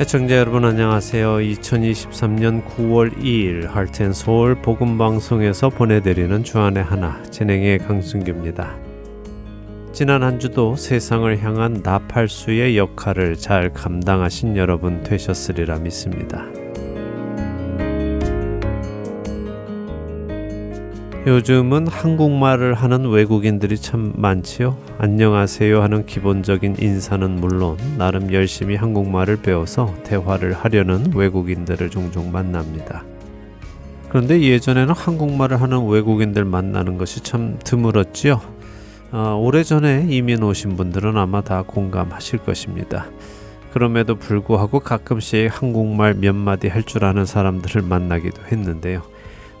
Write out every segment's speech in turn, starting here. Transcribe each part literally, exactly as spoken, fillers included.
애청자 여러분 안녕하세요. 이천이십삼년 구월 이일 할텐 서울 복음 방송에서 보내드리는 주안의 하나 진행의 강승규입니다. 지난 한 주도 세상을 향한 나팔수의 역할을 잘 감당하신 여러분 되셨으리라 믿습니다. 요즘은 한국말을 하는 외국인들이 참 많지요. 안녕하세요 하는 기본적인 인사는 물론 나름 열심히 한국말을 배워서 대화를 하려는 외국인들을 종종 만납니다. 그런데 예전에는 한국말을 하는 외국인들 만나는 것이 참 드물었지요. 아, 오래전에 이민 오신 분들은 아마 다 공감하실 것입니다. 그럼에도 불구하고 가끔씩 한국말 몇 마디 할 줄 아는 사람들을 만나기도 했는데요.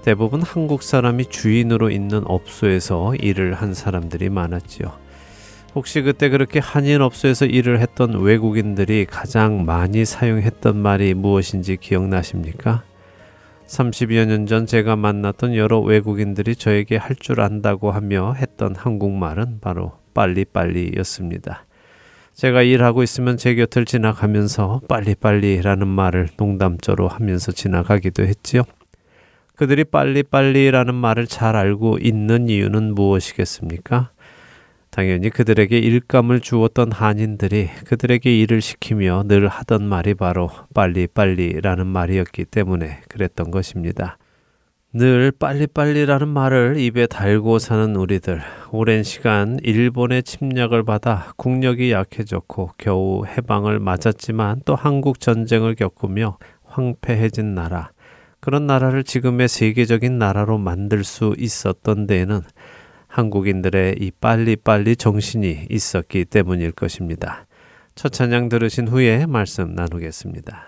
대부분 한국 사람이 주인으로 있는 업소에서 일을 한 사람들이 많았지요. 혹시 그때 그렇게 한인 업소에서 일을 했던 외국인들이 가장 많이 사용했던 말이 무엇인지 기억나십니까? 삼십여 년 전 제가 만났던 여러 외국인들이 저에게 할 줄 안다고 하며 했던 한국말은 바로 빨리빨리였습니다. 제가 일하고 있으면 제 곁을 지나가면서 빨리빨리라는 말을 농담조로 하면서 지나가기도 했지요. 그들이 빨리빨리라는 말을 잘 알고 있는 이유는 무엇이겠습니까? 당연히 그들에게 일감을 주었던 한인들이 그들에게 일을 시키며 늘 하던 말이 바로 빨리빨리라는 말이었기 때문에 그랬던 것입니다. 늘 빨리빨리라는 말을 입에 달고 사는 우리들, 오랜 시간 일본의 침략을 받아 국력이 약해졌고 겨우 해방을 맞았지만 또 한국 전쟁을 겪으며 황폐해진 나라, 그런 나라를 지금의 세계적인 나라로 만들 수 있었던 데에는 한국인들의 이 빨리빨리 정신이 있었기 때문일 것입니다. 첫 찬양 들으신 후에 말씀 나누겠습니다.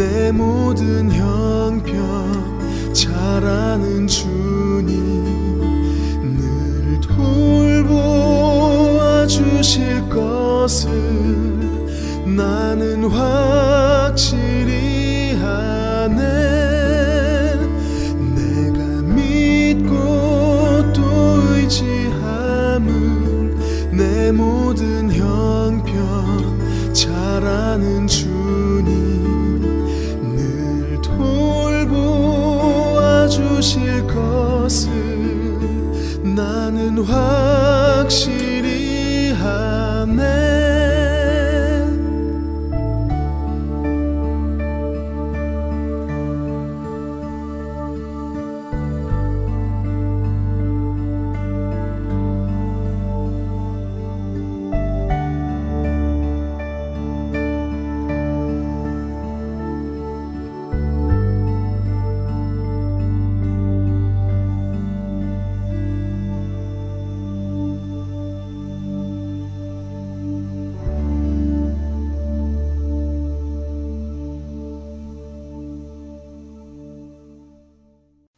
내 모든 형편 잘 아는 주 것을 나는 확실히 아네. 내가 믿고 또 의지함은 내 모든 형편 잘 아는 주님 늘 돌보아 주실 것을 나는 확실히 아네.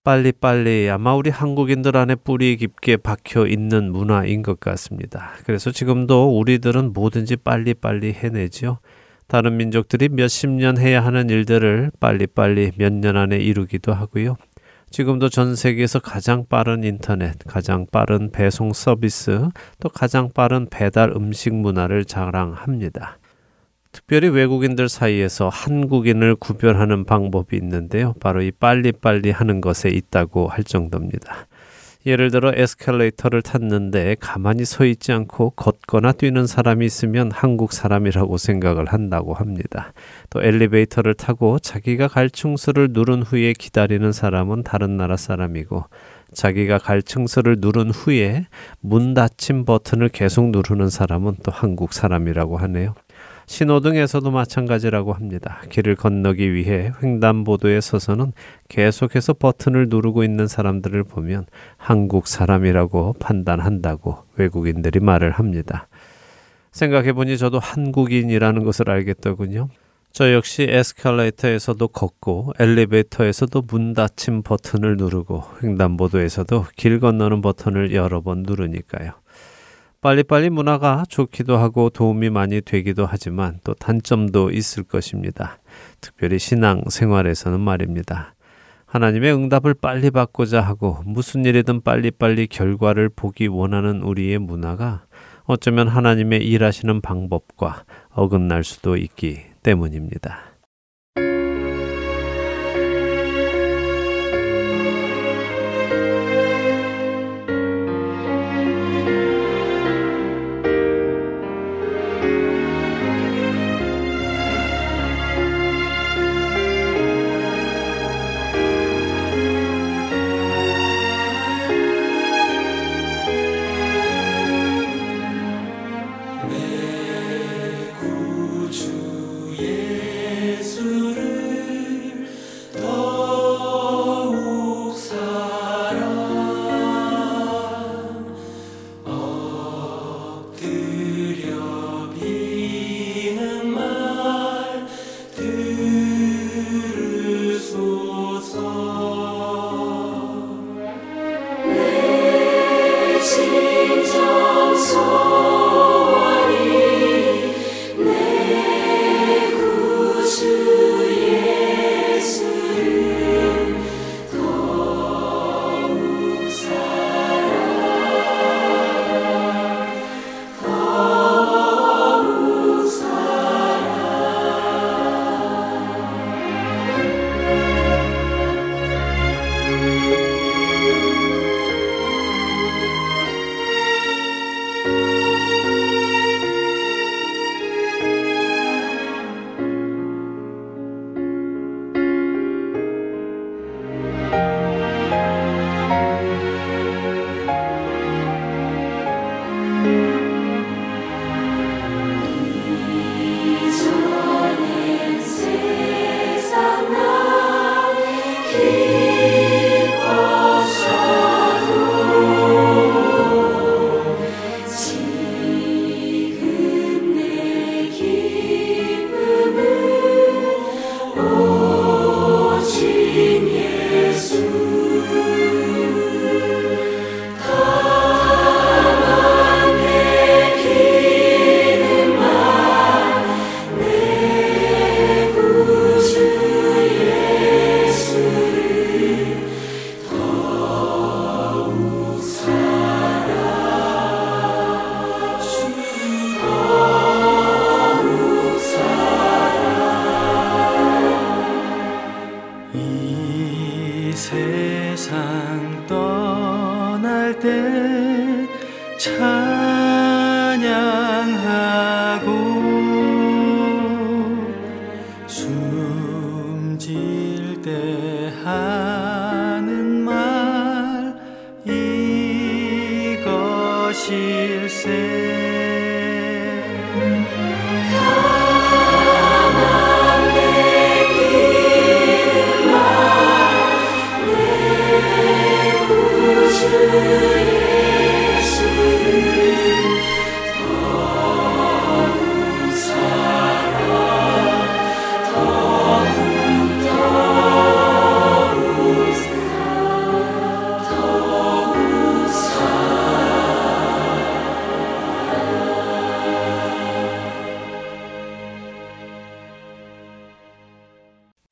빨리빨리 아마 우리 한국인들 안에 뿌리 깊게 박혀있는 문화인 것 같습니다. 그래서 지금도 우리들은 뭐든지 빨리빨리 해내지요. 다른 민족들이 몇십 년 해야 하는 일들을 빨리빨리 몇 년 안에 이루기도 하고요. 지금도 전 세계에서 가장 빠른 인터넷, 가장 빠른 배송 서비스, 또 가장 빠른 배달 음식 문화를 자랑합니다. 특별히 외국인들 사이에서 한국인을 구별하는 방법이 있는데요. 바로 이 빨리빨리 하는 것에 있다고 할 정도입니다. 예를 들어 에스컬레이터를 탔는데 가만히 서 있지 않고 걷거나 뛰는 사람이 있으면 한국 사람이라고 생각을 한다고 합니다. 또 엘리베이터를 타고 자기가 갈 층수를 누른 후에 기다리는 사람은 다른 나라 사람이고, 자기가 갈 층수를 누른 후에 문 닫힘 버튼을 계속 누르는 사람은 또 한국 사람이라고 하네요. 신호등에서도 마찬가지라고 합니다. 길을 건너기 위해 횡단보도에 서서는 계속해서 버튼을 누르고 있는 사람들을 보면 한국 사람이라고 판단한다고 외국인들이 말을 합니다. 생각해보니 저도 한국인이라는 것을 알겠더군요. 저 역시 에스컬레이터에서도 걷고 엘리베이터에서도 문 닫힘 버튼을 누르고 횡단보도에서도 길 건너는 버튼을 여러 번 누르니까요. 빨리빨리 문화가 좋기도 하고 도움이 많이 되기도 하지만 또 단점도 있을 것입니다. 특별히 신앙 생활에서는 말입니다. 하나님의 응답을 빨리 받고자 하고 무슨 일이든 빨리빨리 결과를 보기 원하는 우리의 문화가 어쩌면 하나님의 일하시는 방법과 어긋날 수도 있기 때문입니다. Música. 때 찬양하고 숨질 때 하는 말 이것일세.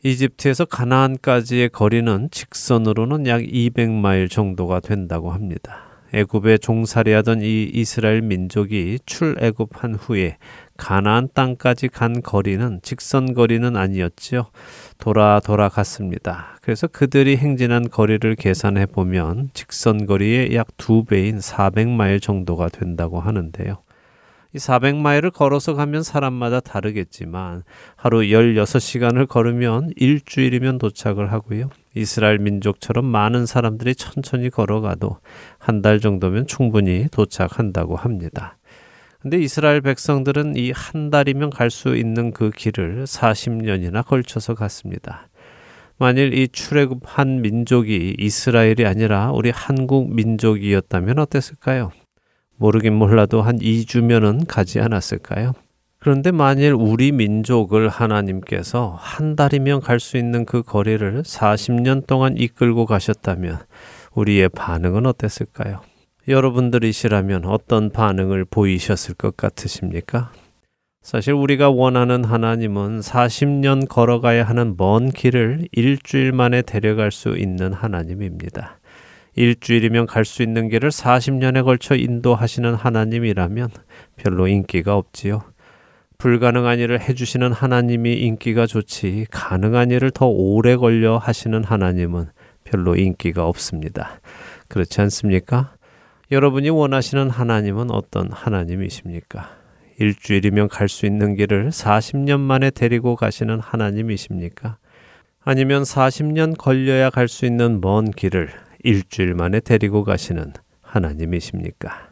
이집트에서 가나안까지의 거리는 직선으로는 약 이백 마일 정도가 된다고 합니다. 애굽에 종살이하던 이 이스라엘 민족이 출애굽한 후에 가나안 땅까지 간 거리는 직선 거리는 아니었지요. 돌아 돌아 갔습니다. 그래서 그들이 행진한 거리를 계산해 보면 직선 거리의 약 두 배인 사백 마일 정도가 된다고 하는데요. 이 사백 마일을 걸어서 가면 사람마다 다르겠지만 하루 열여섯 시간을 걸으면 일주일이면 도착을 하고요. 이스라엘 민족처럼 많은 사람들이 천천히 걸어가도 한 달 정도면 충분히 도착한다고 합니다. 근데 이스라엘 백성들은 이 한 달이면 갈 수 있는 그 길을 사십 년이나 걸쳐서 갔습니다. 만일 이 출애굽한 민족이 이스라엘이 아니라 우리 한국 민족이었다면 어땠을까요? 모르긴 몰라도 한 이 주면은 가지 않았을까요? 그런데 만일 우리 민족을 하나님께서 한 달이면 갈 수 있는 그 거리를 사십 년 동안 이끌고 가셨다면 우리의 반응은 어땠을까요? 여러분들이시라면 어떤 반응을 보이셨을 것 같으십니까? 사실 우리가 원하는 하나님은 사십 년 걸어가야 하는 먼 길을 일주일 만에 데려갈 수 있는 하나님입니다. 일주일이면 갈 수 있는 길을 사십 년에 걸쳐 인도하시는 하나님이라면 별로 인기가 없지요. 불가능한 일을 해주시는 하나님이 인기가 좋지 가능한 일을 더 오래 걸려 하시는 하나님은 별로 인기가 없습니다. 그렇지 않습니까? 여러분이 원하시는 하나님은 어떤 하나님이십니까? 일주일이면 갈 수 있는 길을 사십 년 만에 데리고 가시는 하나님이십니까? 아니면 사십 년 걸려야 갈 수 있는 먼 길을 일주일 만에 데리고 가시는 하나님이십니까?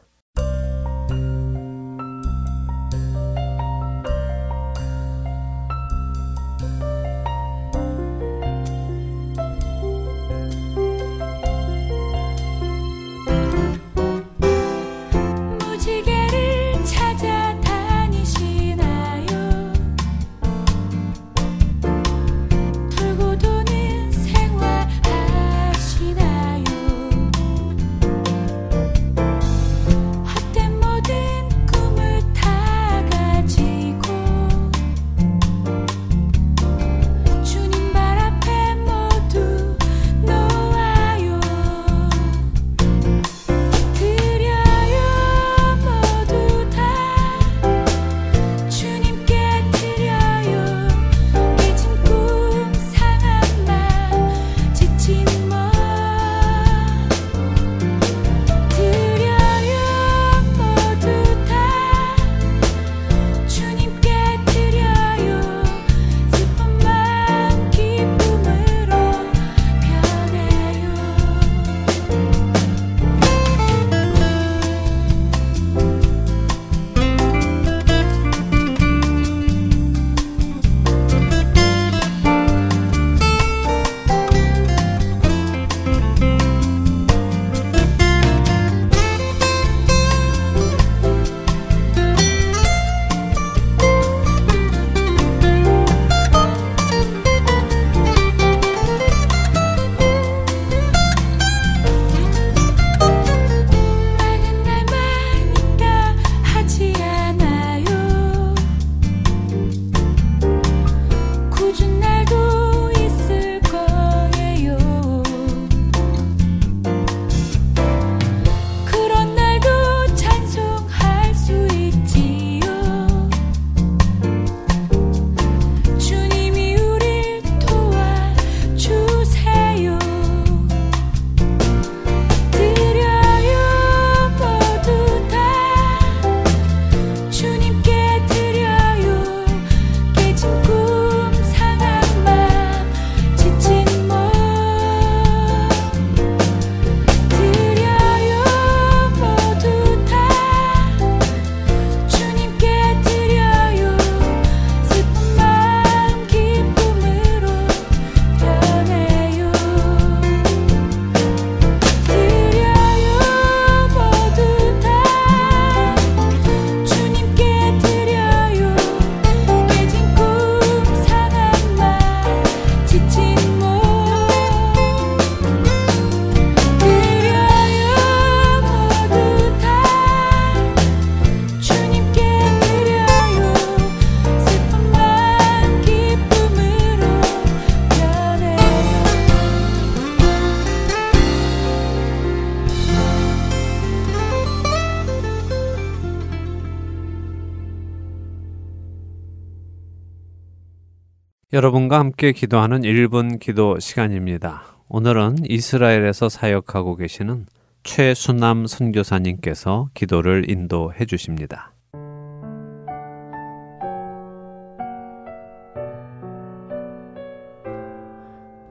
여러분과 함께 기도하는 일 분 기도 시간입니다. 오늘은 이스라엘에서 사역하고 계시는 최순남 선교사님께서 기도를 인도해 주십니다.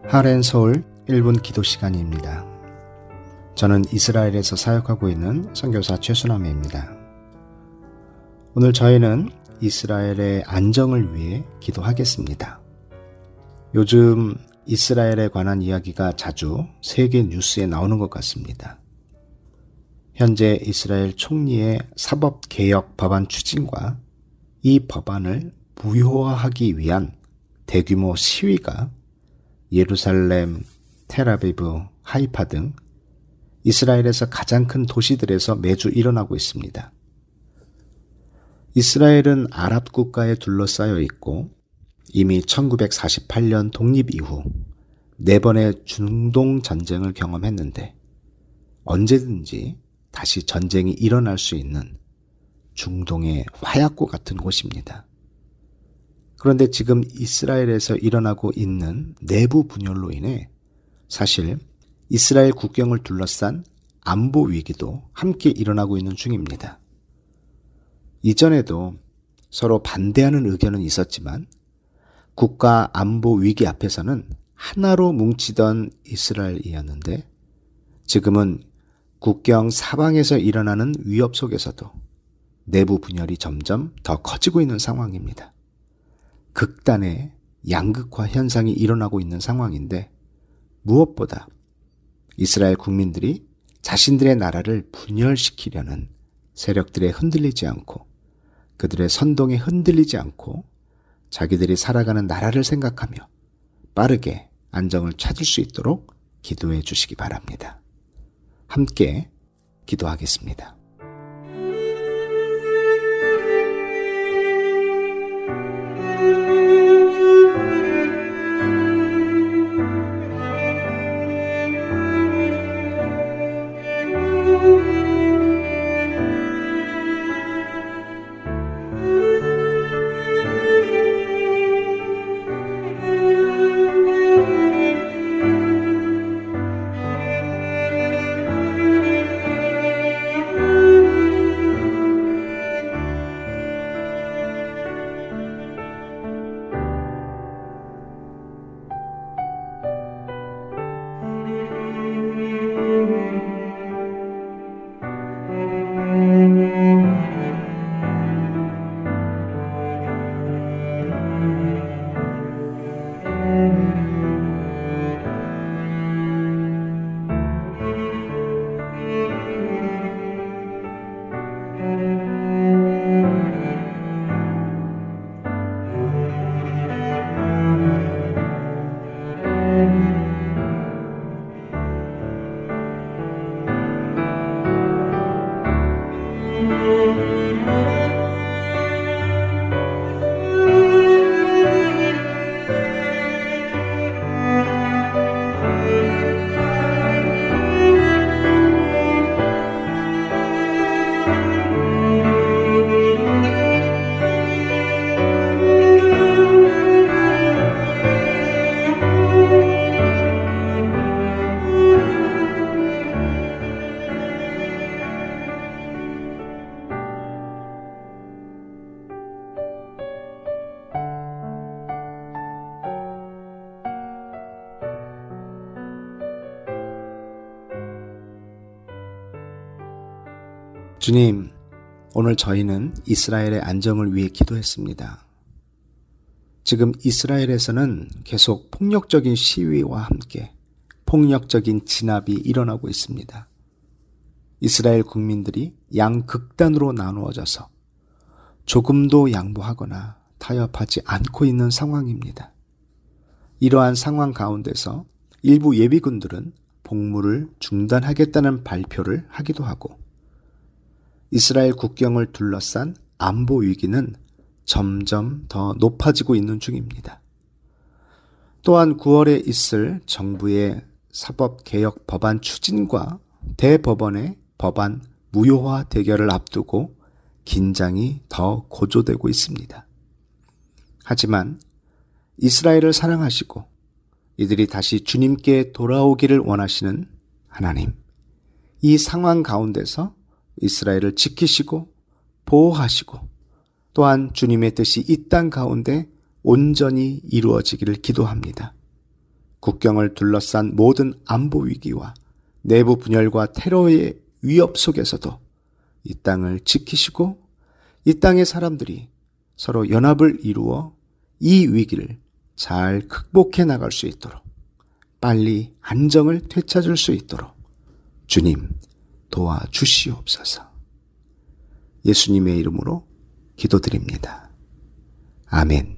할텐 서울 일 분 기도 시간입니다. 저는 이스라엘에서 사역하고 있는 선교사 최순남입니다. 오늘 저희는 이스라엘의 안정을 위해 기도하겠습니다. 요즘 이스라엘에 관한 이야기가 자주 세계 뉴스에 나오는 것 같습니다. 현재 이스라엘 총리의 사법개혁 법안 추진과 이 법안을 무효화하기 위한 대규모 시위가 예루살렘, 텔아비브, 하이파 등 이스라엘에서 가장 큰 도시들에서 매주 일어나고 있습니다. 이스라엘은 아랍 국가에 둘러싸여 있고 이미 천구백사십팔 년 독립 이후 네 번의 중동 전쟁을 경험했는데 언제든지 다시 전쟁이 일어날 수 있는 중동의 화약고 같은 곳입니다. 그런데 지금 이스라엘에서 일어나고 있는 내부 분열로 인해 사실 이스라엘 국경을 둘러싼 안보 위기도 함께 일어나고 있는 중입니다. 이전에도 서로 반대하는 의견은 있었지만 국가 안보 위기 앞에서는 하나로 뭉치던 이스라엘이었는데 지금은 국경 사방에서 일어나는 위협 속에서도 내부 분열이 점점 더 커지고 있는 상황입니다. 극단의 양극화 현상이 일어나고 있는 상황인데 무엇보다 이스라엘 국민들이 자신들의 나라를 분열시키려는 세력들에 흔들리지 않고 그들의 선동에 흔들리지 않고 자기들이 살아가는 나라를 생각하며 빠르게 안정을 찾을 수 있도록 기도해 주시기 바랍니다. 함께 기도하겠습니다. 주님, 오늘 저희는 이스라엘의 안정을 위해 기도했습니다. 지금 이스라엘에서는 계속 폭력적인 시위와 함께 폭력적인 진압이 일어나고 있습니다. 이스라엘 국민들이 양극단으로 나누어져서 조금도 양보하거나 타협하지 않고 있는 상황입니다. 이러한 상황 가운데서 일부 예비군들은 복무를 중단하겠다는 발표를 하기도 하고 이스라엘 국경을 둘러싼 안보 위기는 점점 더 높아지고 있는 중입니다. 또한 구월에 있을 정부의 사법개혁 법안 추진과 대법원의 법안 무효화 대결을 앞두고 긴장이 더 고조되고 있습니다. 하지만 이스라엘을 사랑하시고 이들이 다시 주님께 돌아오기를 원하시는 하나님, 이 상황 가운데서 이스라엘을 지키시고 보호하시고 또한 주님의 뜻이 이 땅 가운데 온전히 이루어지기를 기도합니다. 국경을 둘러싼 모든 안보 위기와 내부 분열과 테러의 위협 속에서도 이 땅을 지키시고 이 땅의 사람들이 서로 연합을 이루어 이 위기를 잘 극복해 나갈 수 있도록, 빨리 안정을 되찾을 수 있도록 주님 도와주시옵소서. 예수님의 이름으로 기도드립니다. 아멘.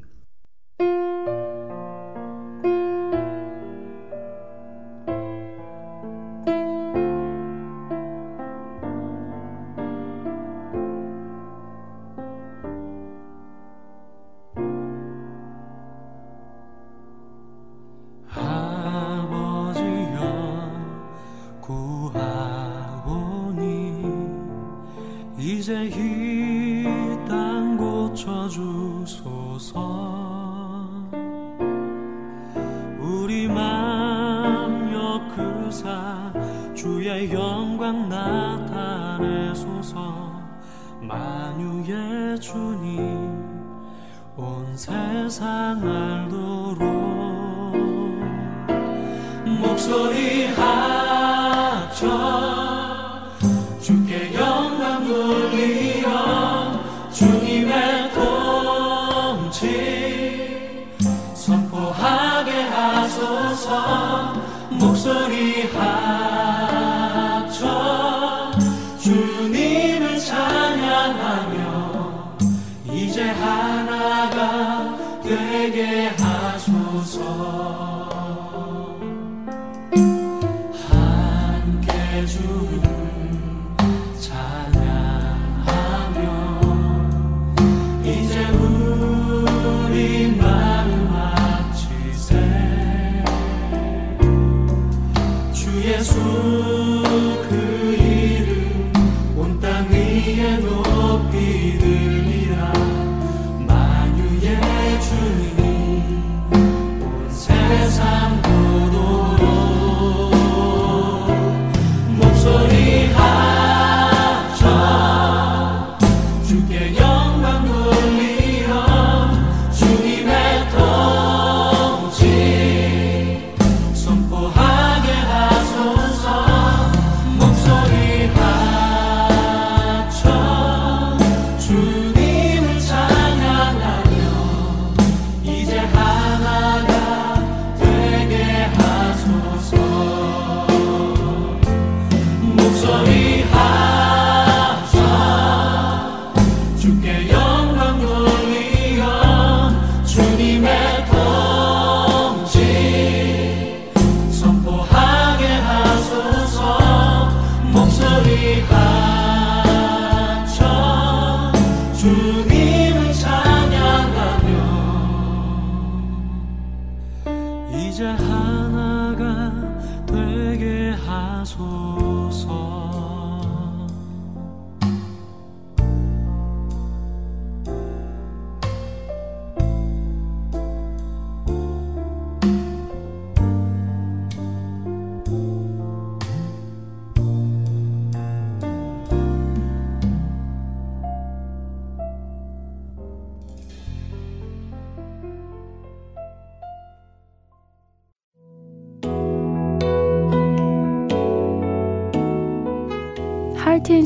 할텐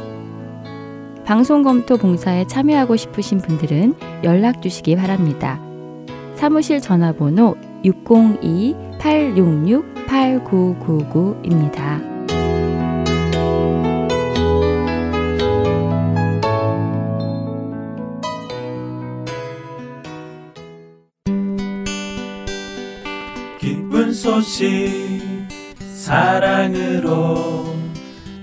방송검토 봉사에 참여하고 싶으신 분들은 연락 주시기 바랍니다. 사무실 전화번호 육공이 팔육육 팔구구구입니다. 기쁜 소식 사랑으로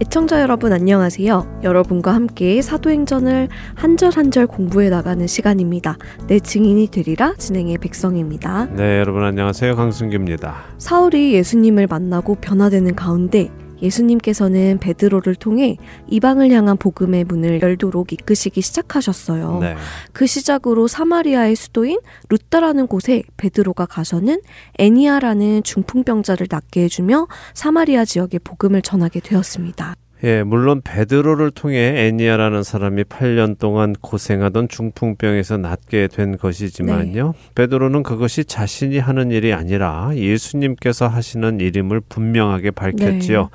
시청자 여러분 안녕하세요. 여러분과 함께 사도행전을 한절 한절 공부해 나가는 시간입니다. 내 증인이 되리라 진행의 백성입니다. 네, 여러분 안녕하세요. 강승규입니다. 사울이 예수님을 만나고 변화되는 가운데 예수님께서는 베드로를 통해 이방을 향한 복음의 문을 열도록 이끄시기 시작하셨어요. 네. 그 시작으로 사마리아의 수도인 룻다라는 곳에 베드로가 가서는 애니아라는 중풍병자를 낫게 해주며 사마리아 지역에 복음을 전하게 되었습니다. 예, 물론 베드로를 통해 애니아라는 사람이 팔 년 동안 고생하던 중풍병에서 낫게 된 것이지만요. 네. 베드로는 그것이 자신이 하는 일이 아니라 예수님께서 하시는 일임을 분명하게 밝혔지요. 네.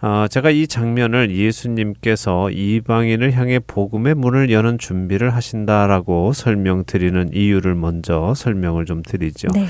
아, 제가 이 장면을 예수님께서 이방인을 향해 복음의 문을 여는 준비를 하신다라고 설명드리는 이유를 먼저 설명을 좀 드리죠. 네.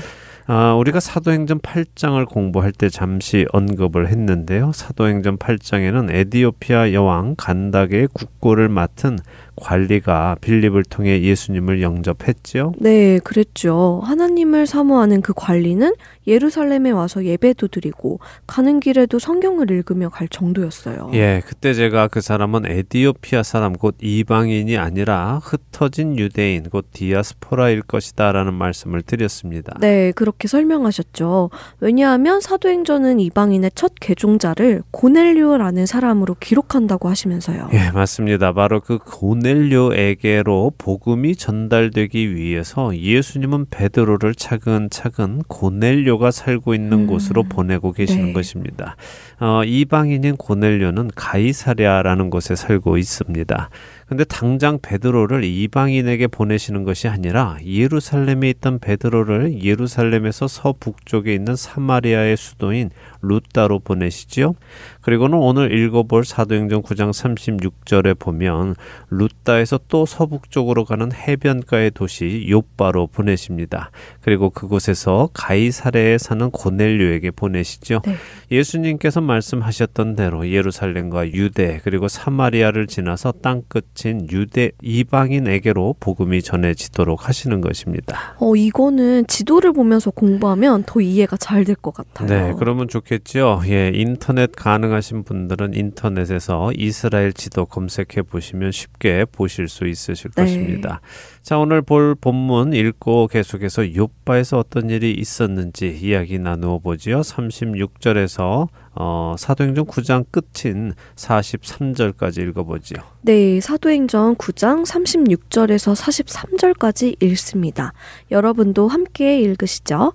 아, 우리가 사도행전 팔 장을 공부할 때 잠시 언급을 했는데요. 사도행전 팔 장에는 에디오피아 여왕 간다게의 국고를 맡은 관리가 빌립을 통해 예수님을 영접했지요? 네, 그랬죠. 하나님을 사모하는 그 관리는 예루살렘에 와서 예배도 드리고 가는 길에도 성경을 읽으며 갈 정도였어요. 예, 그때 제가 그 사람은 에디오피아 사람, 곧 이방인이 아니라 흩어진 유대인, 곧 디아스포라일 것이다 라는 말씀을 드렸습니다. 네, 그렇게 설명하셨죠. 왜냐하면 사도행전은 이방인의 첫 개종자를 고넬료라는 사람으로 기록한다고 하시면서요. 예, 맞습니다. 바로 그 고넬료 고넬료에게로 복음이 전달되기 위해서 예수님은 베드로를 차근차근 고넬료가 살고 있는 음, 곳으로 보내고 계시는 네. 것입니다. 어, 이방인인 고넬료는 가이사랴라는 곳에 살고 있습니다. 근데 당장 베드로를 이방인에게 보내시는 것이 아니라 예루살렘에 있던 베드로를 예루살렘에서 서북쪽에 있는 사마리아의 수도인 룻다로 보내시지요. 그리고는 오늘 읽어볼 사도행전 구 장 삼십육 절에 보면 룻다에서 또 서북쪽으로 가는 해변가의 도시 욥바로 보내십니다. 그리고 그곳에서 가이사랴에 사는 고넬료에게 보내시죠. 네. 예수님께서 말씀하셨던 대로 예루살렘과 유대 그리고 사마리아를 지나서 땅끝인 유대 이방인에게로 복음이 전해지도록 하시는 것입니다. 어, 이거는 지도를 보면서 공부하면 더 이해가 잘 될 것 같아요. 네, 그러면 좋겠죠. 예, 인터넷 가능하신 분들은 인터넷에서 이스라엘 지도 검색해 보시면 쉽게 보실 수 있으실 네. 것입니다. 자, 오늘 볼 본문 읽고 계속해서 욥바에서 어떤 일이 있었는지 이야기 나누어 보지요. 삼십육 절에서 어, 사도행전 구 장 끝인 사십삼 절까지 읽어보지요. 네, 사도행전 구 장 삼십육 절에서 사십삼 절까지 읽습니다. 여러분도 함께 읽으시죠.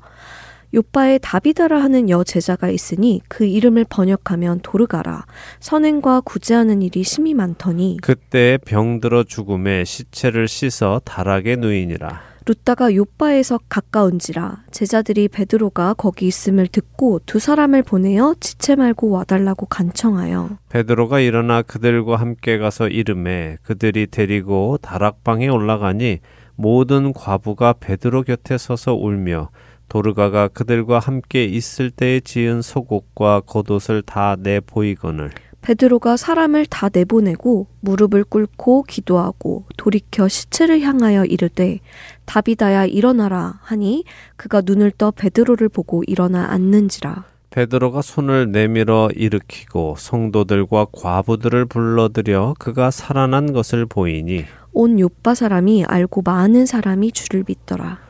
욥바에 다비다라 하는 여제자가 있으니 그 이름을 번역하면 도르가라. 선행과 구제하는 일이 심히 많더니 그때 병들어 죽음에 시체를 씻어 다락에 누이니라. 룻다가 욥바에서 가까운지라 제자들이 베드로가 거기 있음을 듣고 두 사람을 보내어 지체 말고 와달라고 간청하여 베드로가 일어나 그들과 함께 가서 이르매 그들이 데리고 다락방에 올라가니 모든 과부가 베드로 곁에 서서 울며 도르가가 그들과 함께 있을 때에 지은 속옷과 겉옷을 다 내보이거늘 베드로가 사람을 다 내보내고 무릎을 꿇고 기도하고 돌이켜 시체를 향하여 이르되 다비다야 일어나라 하니 그가 눈을 떠 베드로를 보고 일어나 앉는지라. 베드로가 손을 내밀어 일으키고 성도들과 과부들을 불러들여 그가 살아난 것을 보이니 온 욥바 사람이 알고 많은 사람이 주를 믿더라.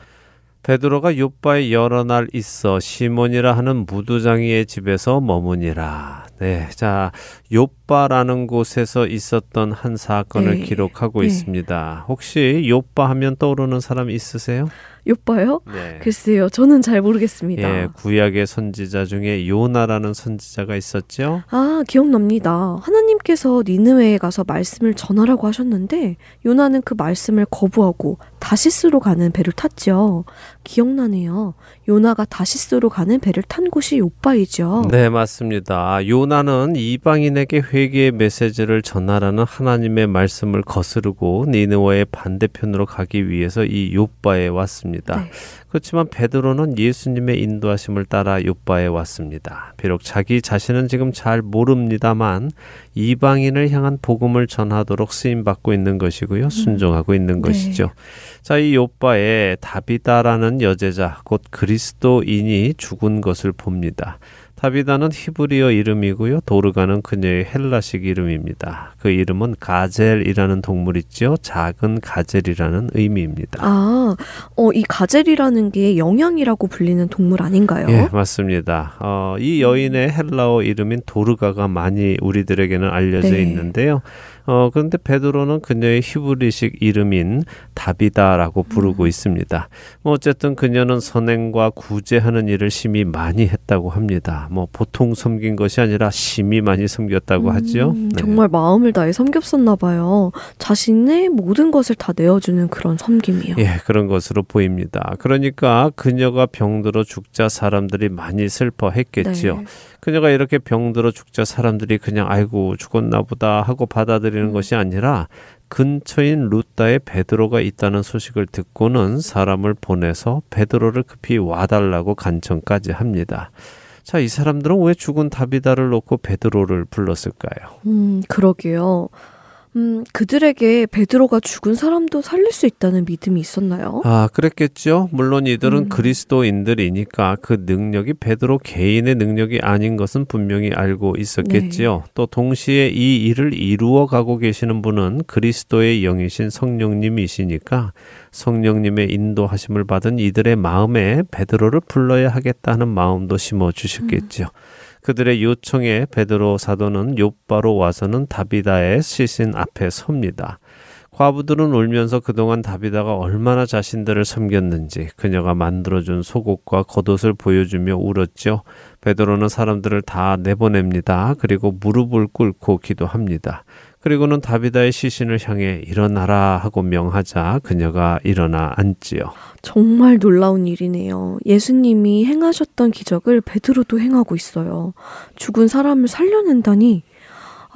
베드로가 욥바에 여러 날 있어 시몬이라 하는 무두장이의 집에서 머무니라. 네, 자, 욥바라는 곳에서 있었던 한 사건을 네. 기록하고 네. 있습니다. 혹시 욥바 하면 떠오르는 사람 있으세요? 욥바요? 네. 글쎄요, 저는 잘 모르겠습니다. 예, 구약의 선지자 중에 요나라는 선지자가 있었죠? 아, 기억납니다. 하나님께서 니느웨에 가서 말씀을 전하라고 하셨는데 요나는 그 말씀을 거부하고 다시스로 가는 배를 탔죠. 기억나네요. 요나가 다시스로 가는 배를 탄 곳이 욥바이죠. 네, 맞습니다. 요나는 이방인에게 회개의 메시지를 전하라는 하나님의 말씀을 거스르고 니느웨의 반대편으로 가기 위해서 이 욥바에 왔습니다. 네. 그렇지만 베드로는 예수님의 인도하심을 따라 욥바에 왔습니다. 비록 자기 자신은 지금 잘 모릅니다만 이방인을 향한 복음을 전하도록 쓰임받고 있는 것이고요. 순종하고 있는 음. 것이죠. 네. 자, 이 욥바에 다비다라는 여제자, 곧 그리스도인이 죽은 것을 봅니다. 다비다는 히브리어 이름이고요. 도르가는 그녀의 헬라식 이름입니다. 그 이름은 가젤이라는 동물 있죠. 작은 가젤이라는 의미입니다. 아, 어, 이 가젤이라는 게 영양이라고 불리는 동물 아닌가요? 예, 맞습니다. 어, 이 여인의 헬라어 이름인 도르가가 많이 우리들에게는 알려져 네. 있는데요. 어, 그런데 베드로는 그녀의 히브리식 이름인 다비다라고 부르고 음. 있습니다. 뭐 어쨌든 그녀는 선행과 구제하는 일을 심히 많이 했다고 합니다. 뭐 보통 섬긴 것이 아니라 심히 많이 섬겼다고 음, 하죠. 네. 정말 마음을 다해 섬겼었나 봐요. 자신의 모든 것을 다 내어주는 그런 섬김이요. 예, 그런 것으로 보입니다. 그러니까 그녀가 병들어 죽자 사람들이 많이 슬퍼했겠지요. 네. 그녀가 이렇게 병들어 죽자 사람들이 그냥 아이고 죽었나 보다 하고 받아들이는 음. 것이 아니라 근처인 루다에 베드로가 있다는 소식을 듣고는 사람을 보내서 베드로를 급히 와달라고 간청까지 합니다. 자, 이 사람들은 왜 죽은 다비다를 놓고 베드로를 불렀을까요? 음, 그러게요. 음, 그들에게 베드로가 죽은 사람도 살릴 수 있다는 믿음이 있었나요? 아, 그랬겠죠. 물론 이들은 음. 그리스도인들이니까 그 능력이 베드로 개인의 능력이 아닌 것은 분명히 알고 있었겠지요. 네. 또 동시에 이 일을 이루어 가고 계시는 분은 그리스도의 영이신 성령님이시니까 성령님의 인도하심을 받은 이들의 마음에 베드로를 불러야 하겠다는 마음도 심어주셨겠지요. 음. 그들의 요청에 베드로 사도는 욥바로 와서는 다비다의 시신 앞에 섭니다. 과부들은 울면서 그동안 다비다가 얼마나 자신들을 섬겼는지 그녀가 만들어준 속옷과 겉옷을 보여주며 울었죠. 베드로는 사람들을 다 내보냅니다. 그리고 무릎을 꿇고 기도합니다. 그리고는 다비다의 시신을 향해 일어나라 하고 명하자 그녀가 일어나 앉지요. 정말 놀라운 일이네요. 예수님이 행하셨던 기적을 베드로도 행하고 있어요. 죽은 사람을 살려낸다니.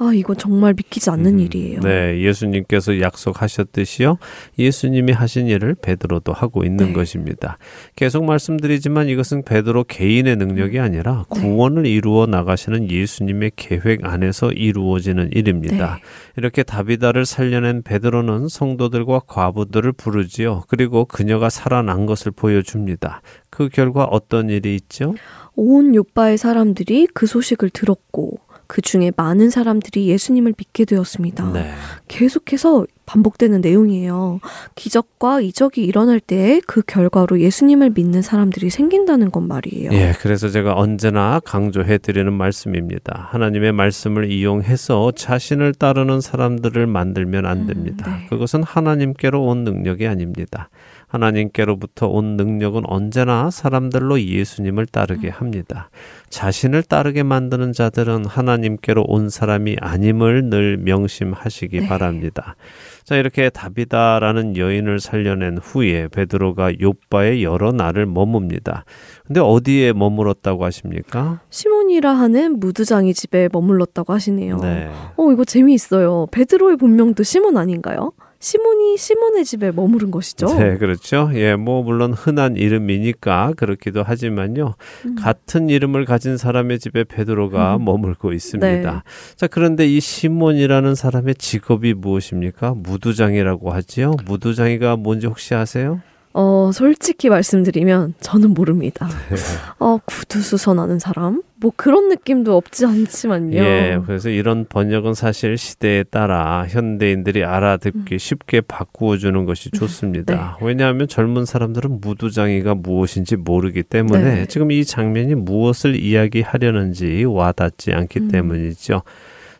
아, 이건 정말 믿기지 않는 음, 일이에요. 네, 예수님께서 약속하셨듯이요. 예수님이 하신 일을 베드로도 하고 있는 네. 것입니다. 계속 말씀드리지만 이것은 베드로 개인의 능력이 아니라 네. 구원을 이루어 나가시는 예수님의 계획 안에서 이루어지는 일입니다. 네. 이렇게 다비다를 살려낸 베드로는 성도들과 과부들을 부르지요. 그리고 그녀가 살아난 것을 보여줍니다. 그 결과 어떤 일이 있죠? 온 욥바의 사람들이 그 소식을 들었고 그 중에 많은 사람들이 예수님을 믿게 되었습니다. 네. 계속해서 반복되는 내용이에요. 기적과 이적이 일어날 때에 그 결과로 예수님을 믿는 사람들이 생긴다는 건 말이에요. 예, 그래서 제가 언제나 강조해드리는 말씀입니다. 하나님의 말씀을 이용해서 자신을 따르는 사람들을 만들면 안 됩니다. 음, 네. 그것은 하나님께로 온 능력이 아닙니다. 하나님께로부터 온 능력은 언제나 사람들로 예수님을 따르게 합니다. 자신을 따르게 만드는 자들은 하나님께로 온 사람이 아님을 늘 명심하시기 네. 바랍니다. 자, 이렇게 다비다라는 여인을 살려낸 후에 베드로가 욥바에 여러 날을 머뭅니다. 근데 어디에 머물었다고 하십니까? 시몬이라 하는 무드장이 집에 머물렀다고 하시네요. 네. 어, 이거 재미있어요. 베드로의 본명도 시몬 아닌가요? 시몬이 시몬의 집에 머무른 것이죠. 네, 그렇죠. 예, 뭐 물론 흔한 이름이니까 그렇기도 하지만요. 음. 같은 이름을 가진 사람의 집에 베드로가 음. 머물고 있습니다. 네. 자, 그런데 이 시몬이라는 사람의 직업이 무엇입니까? 무두장이라고 하지요. 무두장이가 뭔지 혹시 아세요? 어, 솔직히 말씀드리면 저는 모릅니다. 네. 어, 구두수선하는 사람? 뭐 그런 느낌도 없지 않지만요. 예, 그래서 이런 번역은 사실 시대에 따라 현대인들이 알아듣기 음. 쉽게 바꾸어주는 것이 좋습니다. 네. 왜냐하면 젊은 사람들은 무두장이가 무엇인지 모르기 때문에 네. 지금 이 장면이 무엇을 이야기하려는지 와닿지 않기 음. 때문이죠.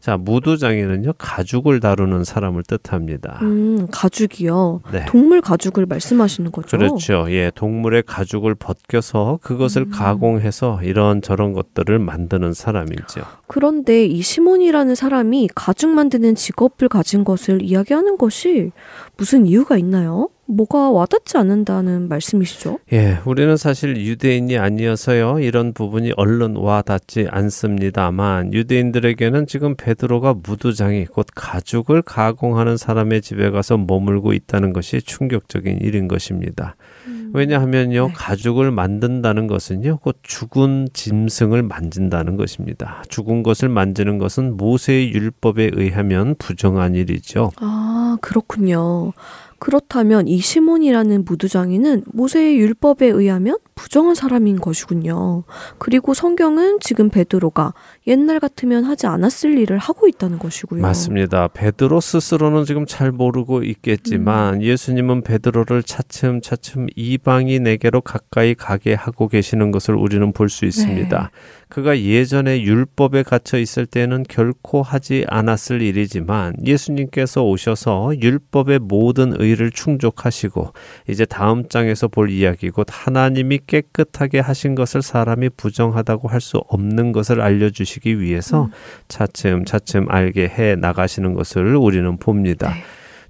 자, 무두장이는요, 가죽을 다루는 사람을 뜻합니다. 음, 가죽이요? 네. 동물 가죽을 말씀하시는 거죠? 그렇죠. 예, 동물의 가죽을 벗겨서 그것을 음. 가공해서 이런저런 것들을 만드는 사람이죠. 그런데 이 시몬이라는 사람이 가죽 만드는 직업을 가진 것을 이야기하는 것이 무슨 이유가 있나요? 뭐가 와닿지 않는다는 말씀이시죠? 예, 우리는 사실 유대인이 아니어서요, 이런 부분이 얼른 와닿지 않습니다만, 유대인들에게는 지금 베드로가 무두장이 곧 가죽을 가공하는 사람의 집에 가서 머물고 있다는 것이 충격적인 일인 것입니다. 음. 왜냐하면요, 네. 가죽을 만든다는 것은요, 곧 죽은 짐승을 만진다는 것입니다. 죽은 것을 만지는 것은 모세의 율법에 의하면 부정한 일이죠. 아, 그렇군요. 그렇다면 이 시몬이라는 무두장이는 모세의 율법에 의하면 부정한 사람인 것이군요. 그리고 성경은 지금 베드로가 옛날 같으면 하지 않았을 일을 하고 있다는 것이고요. 맞습니다. 베드로 스스로는 지금 잘 모르고 있겠지만 음. 예수님은 베드로를 차츰차츰 이방인에게로 가까이 가게 하고 계시는 것을 우리는 볼 수 있습니다. 네. 그가 예전에 율법에 갇혀 있을 때는 결코 하지 않았을 일이지만 예수님께서 오셔서 율법의 모든 의를 충족하시고 이제 다음 장에서 볼 이야기 곧 하나님이 깨끗하게 하신 것을 사람이 부정하다고 할 수 없는 것을 알려주시기 위해서 음. 차츰차츰 알게 해 나가시는 것을 우리는 봅니다. 네.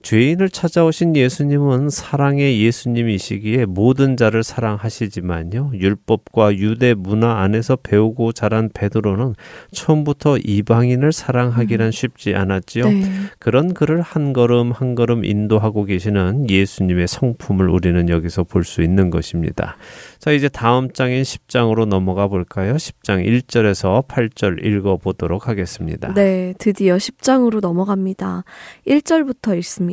죄인을 찾아오신 예수님은 사랑의 예수님이시기에 모든 자를 사랑하시지만요. 율법과 유대 문화 안에서 배우고 자란 베드로는 처음부터 이방인을 사랑하기란 쉽지 않았지요. 네. 그런 그를 한 걸음 한 걸음 인도하고 계시는 예수님의 성품을 우리는 여기서 볼 수 있는 것입니다. 자, 이제 다음 장인 십 장으로 넘어가 볼까요? 십 장 일 절에서 팔 절 읽어보도록 하겠습니다. 네, 드디어 십 장으로 넘어갑니다. 일 절부터 읽습니다.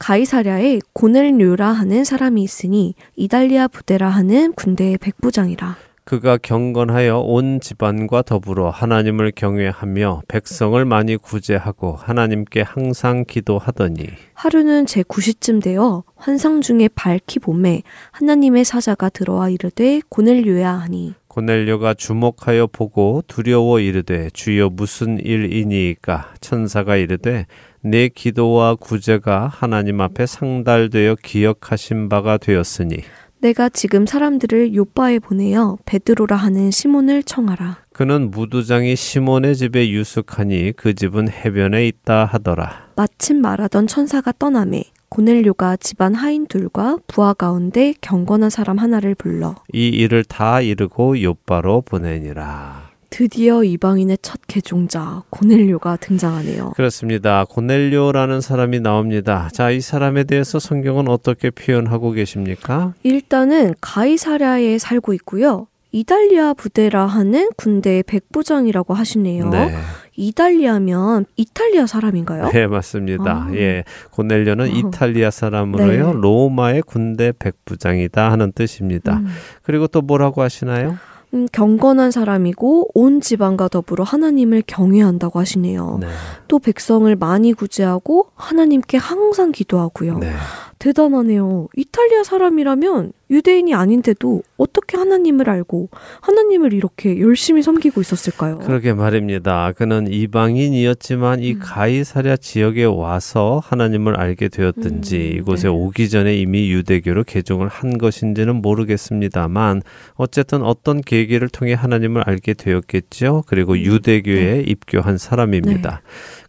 가이사랴에 고넬료라 하는 사람이 있으니 이달리아 부대라 하는 군대의 백부장이라. 그가 경건하여 온 집안과 더불어 하나님을 경외하며 백성을 많이 구제하고 하나님께 항상 기도하더니 하루는 제구 시쯤 되어 환상 중에 밝히 보매 하나님의 사자가 들어와 이르되 고넬료야 하니 고넬료가 주목하여 보고 두려워 이르되 주여 무슨 일이니이까. 천사가 이르되 내 기도와 구제가 하나님 앞에 상달되어 기억하신 바가 되었으니 내가 지금 사람들을 욥바에 보내어 베드로라 하는 시몬을 청하라. 그는 무두장이 시몬의 집에 유숙하니 그 집은 해변에 있다 하더라. 마침 말하던 천사가 떠나매 고넬료가 집안 하인 둘과 부하 가운데 경건한 사람 하나를 불러 이 일을 다 이루고 욥바로 보내니라. 드디어 이방인의 첫 개종자 고넬료가 등장하네요. 그렇습니다. 고넬료라는 사람이 나옵니다. 자, 이 사람에 대해서 성경은 어떻게 표현하고 계십니까? 일단은 가이사랴에 살고 있고요. 이달리아 부대라 하는 군대의 백부장이라고 하시네요. 네. 이달리아면 이탈리아 사람인가요? 네, 맞습니다. 아. 예, 고넬료는 아. 이탈리아 사람으로요. 네. 로마의 군대 백부장이다 하는 뜻입니다. 음. 그리고 또 뭐라고 하시나요? 음, 경건한 사람이고 온 지방과 더불어 하나님을 경외한다고 하시네요. 네. 또 백성을 많이 구제하고 하나님께 항상 기도하고요. 네. 대단하네요. 이탈리아 사람이라면 유대인이 아닌데도 어떻게 하나님을 알고 하나님을 이렇게 열심히 섬기고 있었을까요? 그러게 말입니다. 그는 이방인이었지만 이 음. 가이사랴 지역에 와서 하나님을 알게 되었든지 음, 이곳에 네. 오기 전에 이미 유대교로 개종을 한 것인지는 모르겠습니다만 어쨌든 어떤 계기를 통해 하나님을 알게 되었겠죠. 그리고 음. 유대교에 네. 입교한 사람입니다. 네.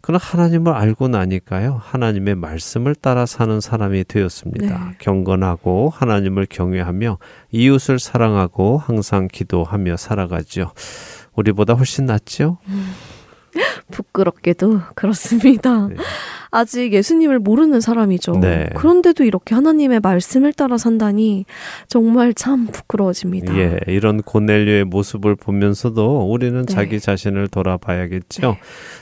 그는 하나님을 알고 나니까요. 하나님의 말씀을 따라 사는 사람이 되었습니다. 네. 경건하고 하나님을 경외하며 이웃을 사랑하고 항상 기도하며 살아가죠. 우리보다 훨씬 낫죠? 음, 부끄럽게도 그렇습니다. 네. 아직 예수님을 모르는 사람이죠. 네. 그런데도 이렇게 하나님의 말씀을 따라 산다니 정말 참 부끄러워집니다. 예, 이런 고넬료의 모습을 보면서도 우리는 네. 자기 자신을 돌아봐야겠죠. 네.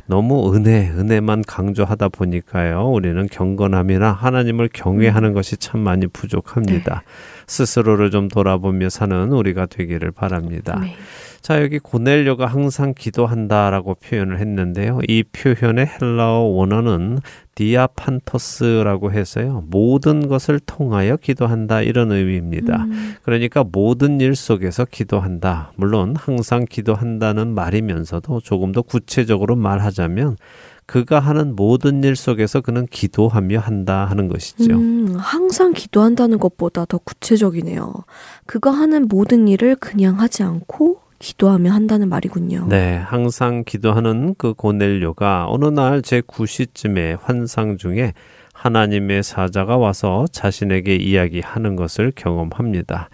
너무 은혜, 은혜만 강조하다 보니까요. 우리는 경건함이나 하나님을 경외하는 것이 참 많이 부족합니다. 네. 스스로를 좀 돌아보며 사는 우리가 되기를 바랍니다. 네. 자, 여기 고넬료가 항상 기도한다라고 표현을 했는데요. 이 표현의 헬라어 원어는 디아판토스라고 해서요. 모든 것을 통하여 기도한다 이런 의미입니다. 음. 그러니까 모든 일 속에서 기도한다. 물론 항상 기도한다는 말이면서도 조금 더 구체적으로 말하자면 그가 하는 모든 일 속에서 그는 기도하며 한다 하는 것이죠. 음, 항상 기도한다는 것보다 더 구체적이네요. 그가 하는 모든 일을 그냥 하지 않고 기도하며 한다는 말이군요. 네, 항상 기도하는 그 고넬료가 어느 날 제구 시쯤에 환상 중에 하나님의 사자가 와서 자신에게 이야기하는 것을 경험합니다.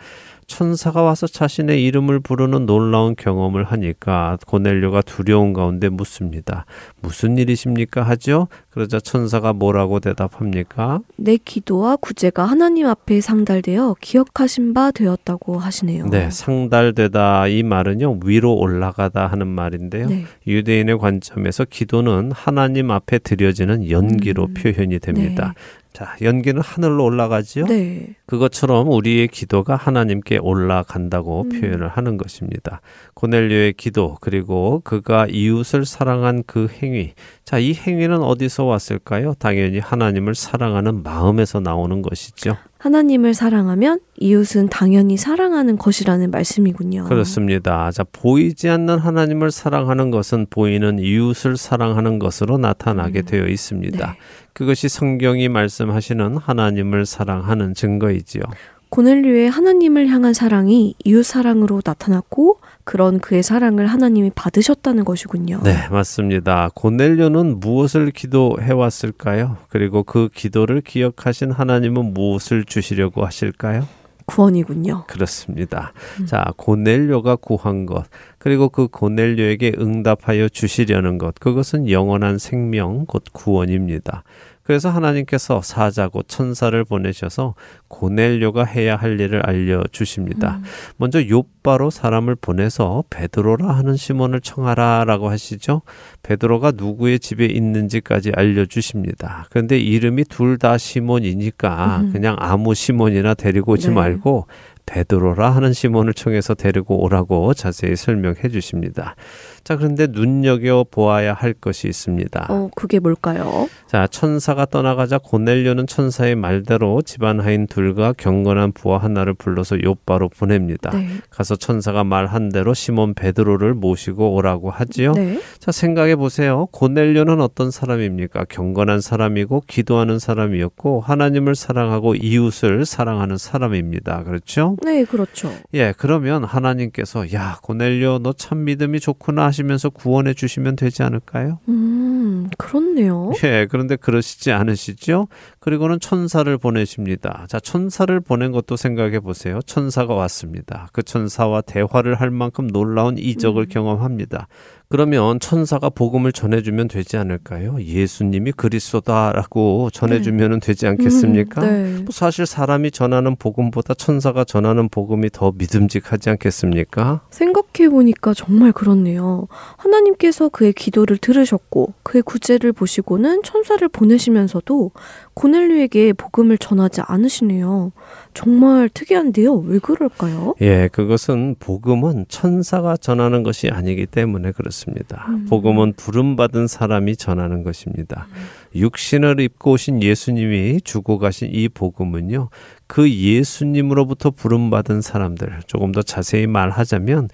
천사가 와서 자신의 이름을 부르는 놀라운 경험을 하니까 고넬료가 두려운 가운데 묻습니다. 무슨 일이십니까? 하죠? 그러자 천사가 뭐라고 대답합니까? 내 기도와 구제가 하나님 앞에 상달되어 기억하신 바 되었다고 하시네요. 네, 상달되다 이 말은요, 위로 올라가다 하는 말인데요. 네. 유대인의 관점에서 기도는 하나님 앞에 드려지는 연기로 음, 표현이 됩니다. 네. 자, 연기는 하늘로 올라가지요? 네. 그것처럼 우리의 기도가 하나님께 올라간다고 음. 표현을 하는 것입니다. 고넬료의 기도, 그리고 그가 이웃을 사랑한 그 행위. 자, 이 행위는 어디서 왔을까요? 당연히 하나님을 사랑하는 마음에서 나오는 것이죠. 하나님을 사랑하면 이웃은 당연히 사랑하는 것이라는 말씀이군요. 그렇습니다. 자, 보이지 않는 하나님을 사랑하는 것은 보이는 이웃을 사랑하는 것으로 나타나게 음. 되어 있습니다. 네. 그것이 성경이 말씀하시는 하나님을 사랑하는 증거이지요. 고넬료의 하나님을 향한 사랑이 이웃 사랑으로 나타났고 그런 그의 사랑을 하나님이 받으셨다는 것이군요. 네, 맞습니다. 고넬료는 무엇을 기도해왔을까요? 그리고 그 기도를 기억하신 하나님은 무엇을 주시려고 하실까요? 구원이군요. 그렇습니다. 음. 자, 고넬료가 구한 것, 그리고 그 고넬료에게 응답하여 주시려는 것, 그것은 영원한 생명, 곧 구원입니다. 그래서 하나님께서 사자고 천사를 보내셔서 고넬료가 해야 할 일을 알려주십니다. 음. 먼저 욥바로 사람을 보내서 베드로라 하는 시몬을 청하라 라고 하시죠. 베드로가 누구의 집에 있는지까지 알려주십니다. 그런데 이름이 둘 다 시몬이니까 음. 그냥 아무 시몬이나 데리고 오지 네. 말고 베드로라 하는 시몬을 청해서 데리고 오라고 자세히 설명해 주십니다. 자, 그런데 눈여겨보아야 할 것이 있습니다. 어, 그게 뭘까요? 자, 천사가 떠나가자 고넬료는 천사의 말대로 집안 하인 둘과 경건한 부하 하나를 불러서 욥바로 보냅니다. 네. 가서 천사가 말한 대로 시몬 베드로를 모시고 오라고 하지요. 네. 자, 생각해 보세요. 고넬료는 어떤 사람입니까? 경건한 사람이고 기도하는 사람이었고 하나님을 사랑하고 이웃을 사랑하는 사람입니다. 그렇죠? 네, 그렇죠. 예, 그러면 하나님께서 야, 고넬료 너 참 믿음이 좋구나 하시면서 구원해 주시면 되지 않을까요? 음, 그렇네요. 예, 그런데 그러시지 않으시죠? 그리고는 천사를 보내십니다. 자, 천사를 보낸 것도 생각해 보세요. 천사가 왔습니다. 그 천사와 대화를 할 만큼 놀라운 이적을 음. 경험합니다. 그러면 천사가 복음을 전해주면 되지 않을까요? 예수님이 그리스도다라고 전해주면 되지 않겠습니까? 음, 네. 사실 사람이 전하는 복음보다 천사가 전하는 복음이 더 믿음직하지 않겠습니까? 생각해보니까 정말 그렇네요. 하나님께서 그의 기도를 들으셨고 그의 구제를 보시고는 천사를 보내시면서도 고넬료에게 복음을 전하지 않으시네요. 정말 특이한데요. 왜 그럴까요? 예, 그것은 복음은 천사가 전하는 것이 아니기 때문에 그렇습니다. 음. 복음은 부름받은 사람이 전하는 것입니다. 음. 육신을 입고 오신 예수님이 주고 가신 이 복음은요, 그 예수님으로부터 부름받은 사람들, 조금 더 자세히 말하자면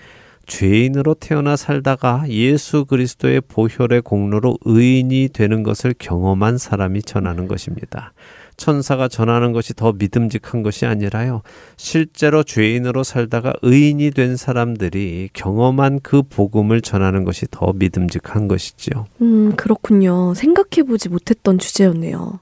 죄인으로 태어나 살다가 예수 그리스도의 보혈의 공로로 의인이 되는 것을 경험한 사람이 전하는 것입니다. 천사가 전하는 것이 더 믿음직한 것이 아니라요, 실제로 죄인으로 살다가 의인이 된 사람들이 경험한 그 복음을 전하는 것이 더 믿음직한 것이지요. 음, 그렇군요. 생각해보지 못했던 주제였네요.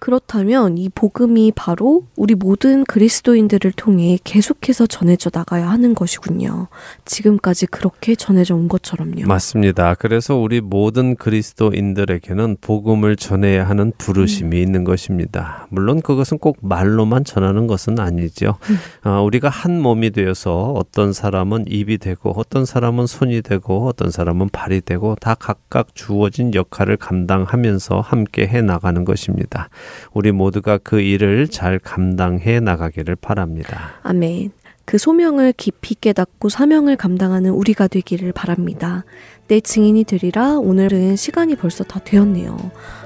그렇다면 이 복음이 바로 우리 모든 그리스도인들을 통해 계속해서 전해져 나가야 하는 것이군요. 지금까지 그렇게 전해져 온 것처럼요. 맞습니다. 그래서 우리 모든 그리스도인들에게는 복음을 전해야 하는 부르심이 음. 있는 것입니다. 물론 그것은 꼭 말로만 전하는 것은 아니죠. 음. 아, 우리가 한 몸이 되어서 어떤 사람은 입이 되고 어떤 사람은 손이 되고 어떤 사람은 발이 되고 다 각각 주어진 역할을 감당하면서 함께 해나가는 것입니다. 우리 모두가 그 일을 잘 감당해 나가기를 바랍니다. 아멘. 그 소명을 깊이 깨닫고 사명을 감당하는 우리가 되기를 바랍니다. 내 증인이 되리라. 오늘은 시간이 벌써 다 되었네요.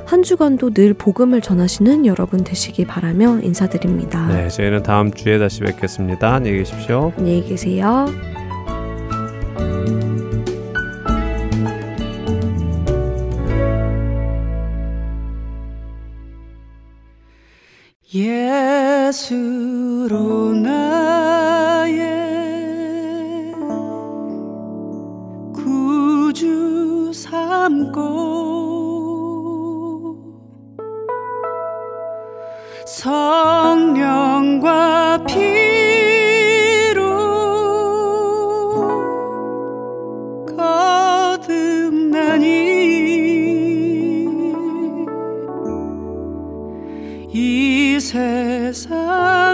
한 주간도 늘 복음을 전하시는 여러분 되시기 바라며 인사드립니다. 네, 저희는 다음 주에 다시 뵙겠습니다. 안녕히 계십시오. 안녕히 계세요. 예수로 나의 구주 삼고 성령과 피로 거듭나니 이 세상에서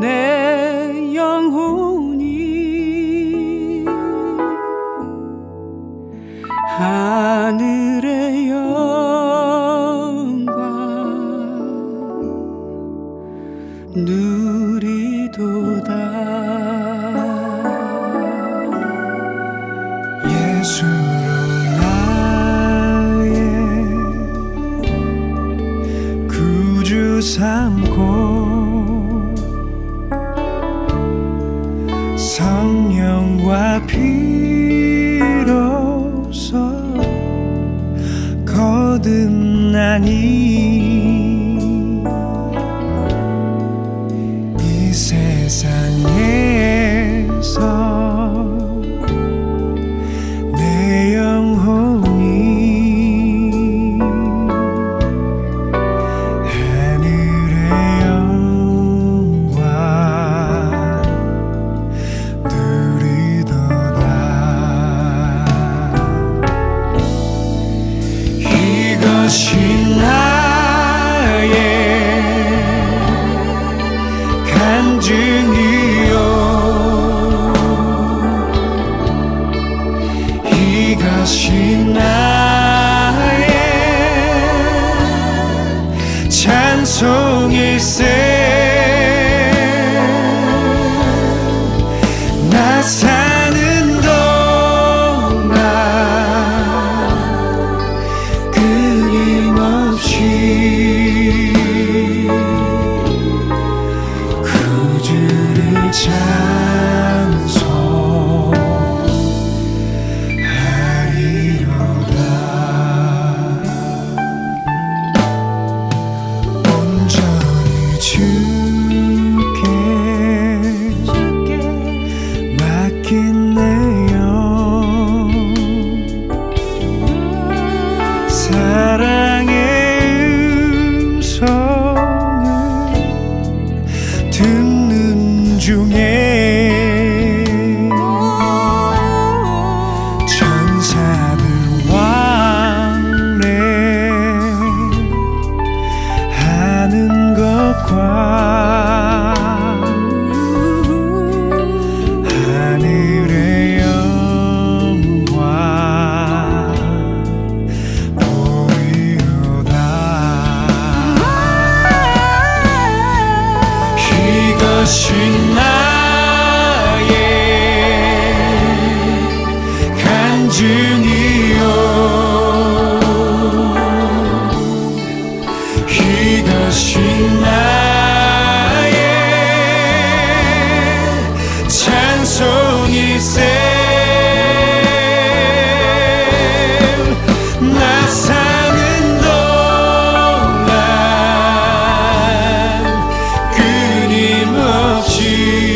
내 영혼이 하늘의 영광 누리도다. 예수 삼고 성령과 피로서 거듭나니 이 세상에서 내 영혼 사는 동안 끊임없이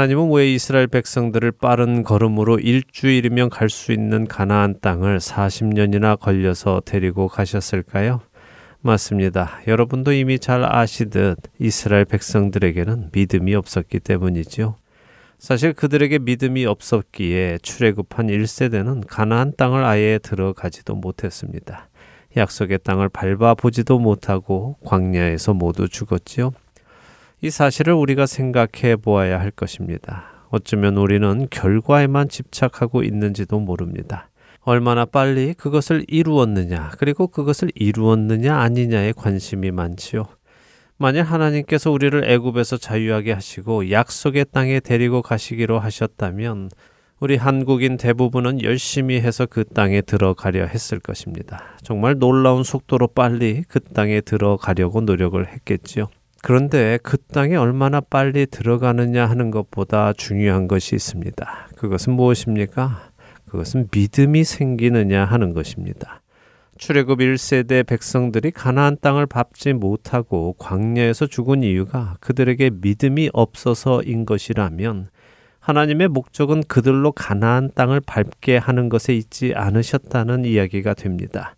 하나님은 왜 이스라엘 백성들을 빠른 걸음으로 일주일이면 갈 수 있는 가나안 땅을 사십 년이나 걸려서 데리고 가셨을까요? 맞습니다. 여러분도 이미 잘 아시듯 이스라엘 백성들에게는 믿음이 없었기 때문이지요. 사실 그들에게 믿음이 없었기에 출애굽한 일 세대는 가나안 땅을 아예 들어가지도 못했습니다. 약속의 땅을 밟아보지도 못하고 광야에서 모두 죽었지요. 이 사실을 우리가 생각해 보아야 할 것입니다. 어쩌면 우리는 결과에만 집착하고 있는지도 모릅니다. 얼마나 빨리 그것을 이루었느냐, 그리고 그것을 이루었느냐 아니냐에 관심이 많지요. 만일 하나님께서 우리를 애굽에서 자유하게 하시고 약속의 땅에 데리고 가시기로 하셨다면 우리 한국인 대부분은 열심히 해서 그 땅에 들어가려 했을 것입니다. 정말 놀라운 속도로 빨리 그 땅에 들어가려고 노력을 했겠지요. 그런데 그 땅에 얼마나 빨리 들어가느냐 하는 것보다 중요한 것이 있습니다. 그것은 무엇입니까? 그것은 믿음이 생기느냐 하는 것입니다. 출애굽 일 세대 백성들이 가나안 땅을 밟지 못하고 광야에서 죽은 이유가 그들에게 믿음이 없어서인 것이라면 하나님의 목적은 그들로 가나안 땅을 밟게 하는 것에 있지 않으셨다는 이야기가 됩니다.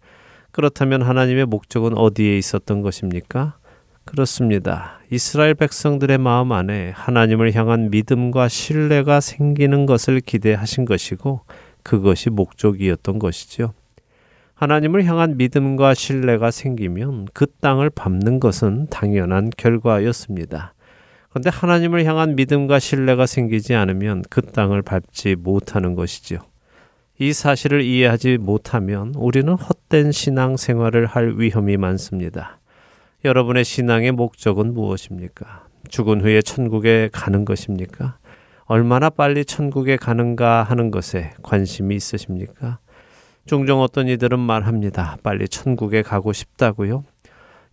그렇다면 하나님의 목적은 어디에 있었던 것입니까? 그렇습니다. 이스라엘 백성들의 마음 안에 하나님을 향한 믿음과 신뢰가 생기는 것을 기대하신 것이고 그것이 목적이었던 것이죠. 하나님을 향한 믿음과 신뢰가 생기면 그 땅을 밟는 것은 당연한 결과였습니다. 그런데 하나님을 향한 믿음과 신뢰가 생기지 않으면 그 땅을 밟지 못하는 것이죠. 이 사실을 이해하지 못하면 우리는 헛된 신앙 생활을 할 위험이 많습니다. 여러분의 신앙의 목적은 무엇입니까? 죽은 후에 천국에 가는 것입니까? 얼마나 빨리 천국에 가는가 하는 것에 관심이 있으십니까? 종종 어떤 이들은 말합니다. 빨리 천국에 가고 싶다고요?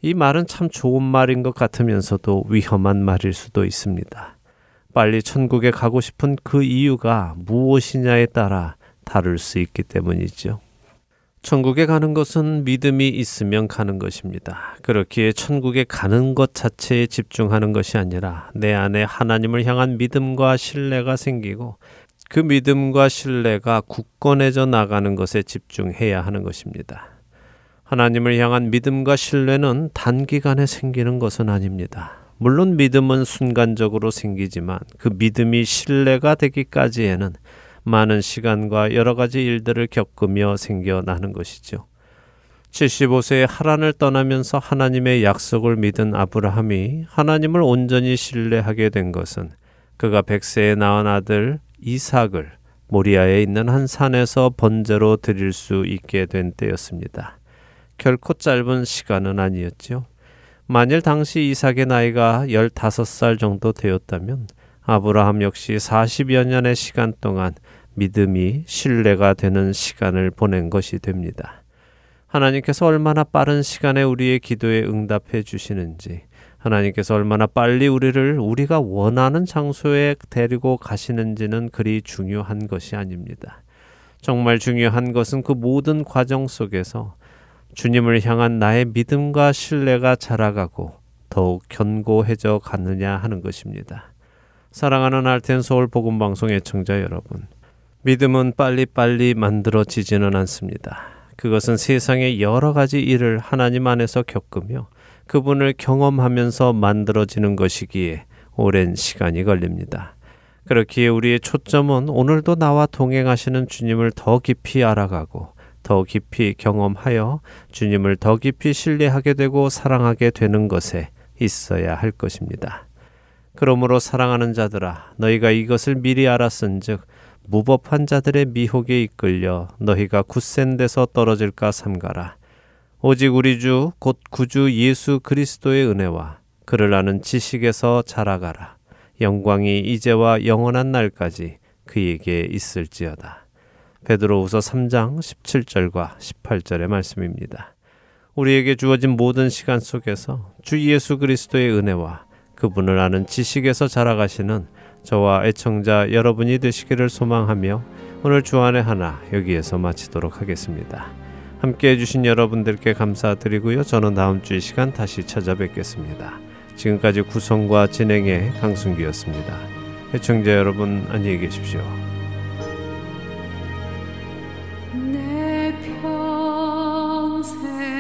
이 말은 참 좋은 말인 것 같으면서도 위험한 말일 수도 있습니다. 빨리 천국에 가고 싶은 그 이유가 무엇이냐에 따라 다를 수 있기 때문이죠. 천국에 가는 것은 믿음이 있으면 가는 것입니다. 그렇기에 천국에 가는 것 자체에 집중하는 것이 아니라 내 안에 하나님을 향한 믿음과 신뢰가 생기고 그 믿음과 신뢰가 굳건해져 나가는 것에 집중해야 하는 것입니다. 하나님을 향한 믿음과 신뢰는 단기간에 생기는 것은 아닙니다. 물론 믿음은 순간적으로 생기지만 그 믿음이 신뢰가 되기까지에는 많은 시간과 여러 가지 일들을 겪으며 생겨나는 것이죠. 칠십오 세의 하란을 떠나면서 하나님의 약속을 믿은 아브라함이 하나님을 온전히 신뢰하게 된 것은 그가 백 세에 낳은 아들 이삭을 모리아에 있는 한 산에서 번제로 드릴 수 있게 된 때였습니다. 결코 짧은 시간은 아니었죠. 만일 당시 이삭의 나이가 열다섯 살 정도 되었다면 아브라함 역시 사십여 년의 시간 동안 믿음이 신뢰가 되는 시간을 보낸 것이 됩니다. 하나님께서 얼마나 빠른 시간에 우리의 기도에 응답해 주시는지, 하나님께서 얼마나 빨리 우리를 우리가 원하는 장소에 데리고 가시는지는 그리 중요한 것이 아닙니다. 정말 중요한 것은 그 모든 과정 속에서 주님을 향한 나의 믿음과 신뢰가 자라가고 더욱 견고해져 가느냐 하는 것입니다. 사랑하는 할텐 서울 복음 방송 애청자 여러분, 믿음은 빨리빨리 만들어지지는 않습니다. 그것은 세상의 여러 가지 일을 하나님 안에서 겪으며 그분을 경험하면서 만들어지는 것이기에 오랜 시간이 걸립니다. 그렇기에 우리의 초점은 오늘도 나와 동행하시는 주님을 더 깊이 알아가고 더 깊이 경험하여 주님을 더 깊이 신뢰하게 되고 사랑하게 되는 것에 있어야 할 것입니다. 그러므로 사랑하는 자들아, 너희가 이것을 미리 알았은즉 무법한 자들의 미혹에 이끌려 너희가 굳센 데서 떨어질까 삼가라. 오직 우리 주 곧 구주 예수 그리스도의 은혜와 그를 아는 지식에서 자라가라. 영광이 이제와 영원한 날까지 그에게 있을지어다. 베드로후서 삼 장 십칠 절과 십팔 절의 말씀입니다. 우리에게 주어진 모든 시간 속에서 주 예수 그리스도의 은혜와 그분을 아는 지식에서 자라가시는 저와 애청자 여러분이 되시기를 소망하며 오늘 주안의 하나 여기에서 마치도록 하겠습니다. 함께해 주신 여러분들께 감사드리고요. 저는 다음 주 이 시간 다시 찾아뵙겠습니다. 지금까지 구성과 진행의 강순기였습니다. 시청자 여러분, 안녕히 계십시오. 내 평생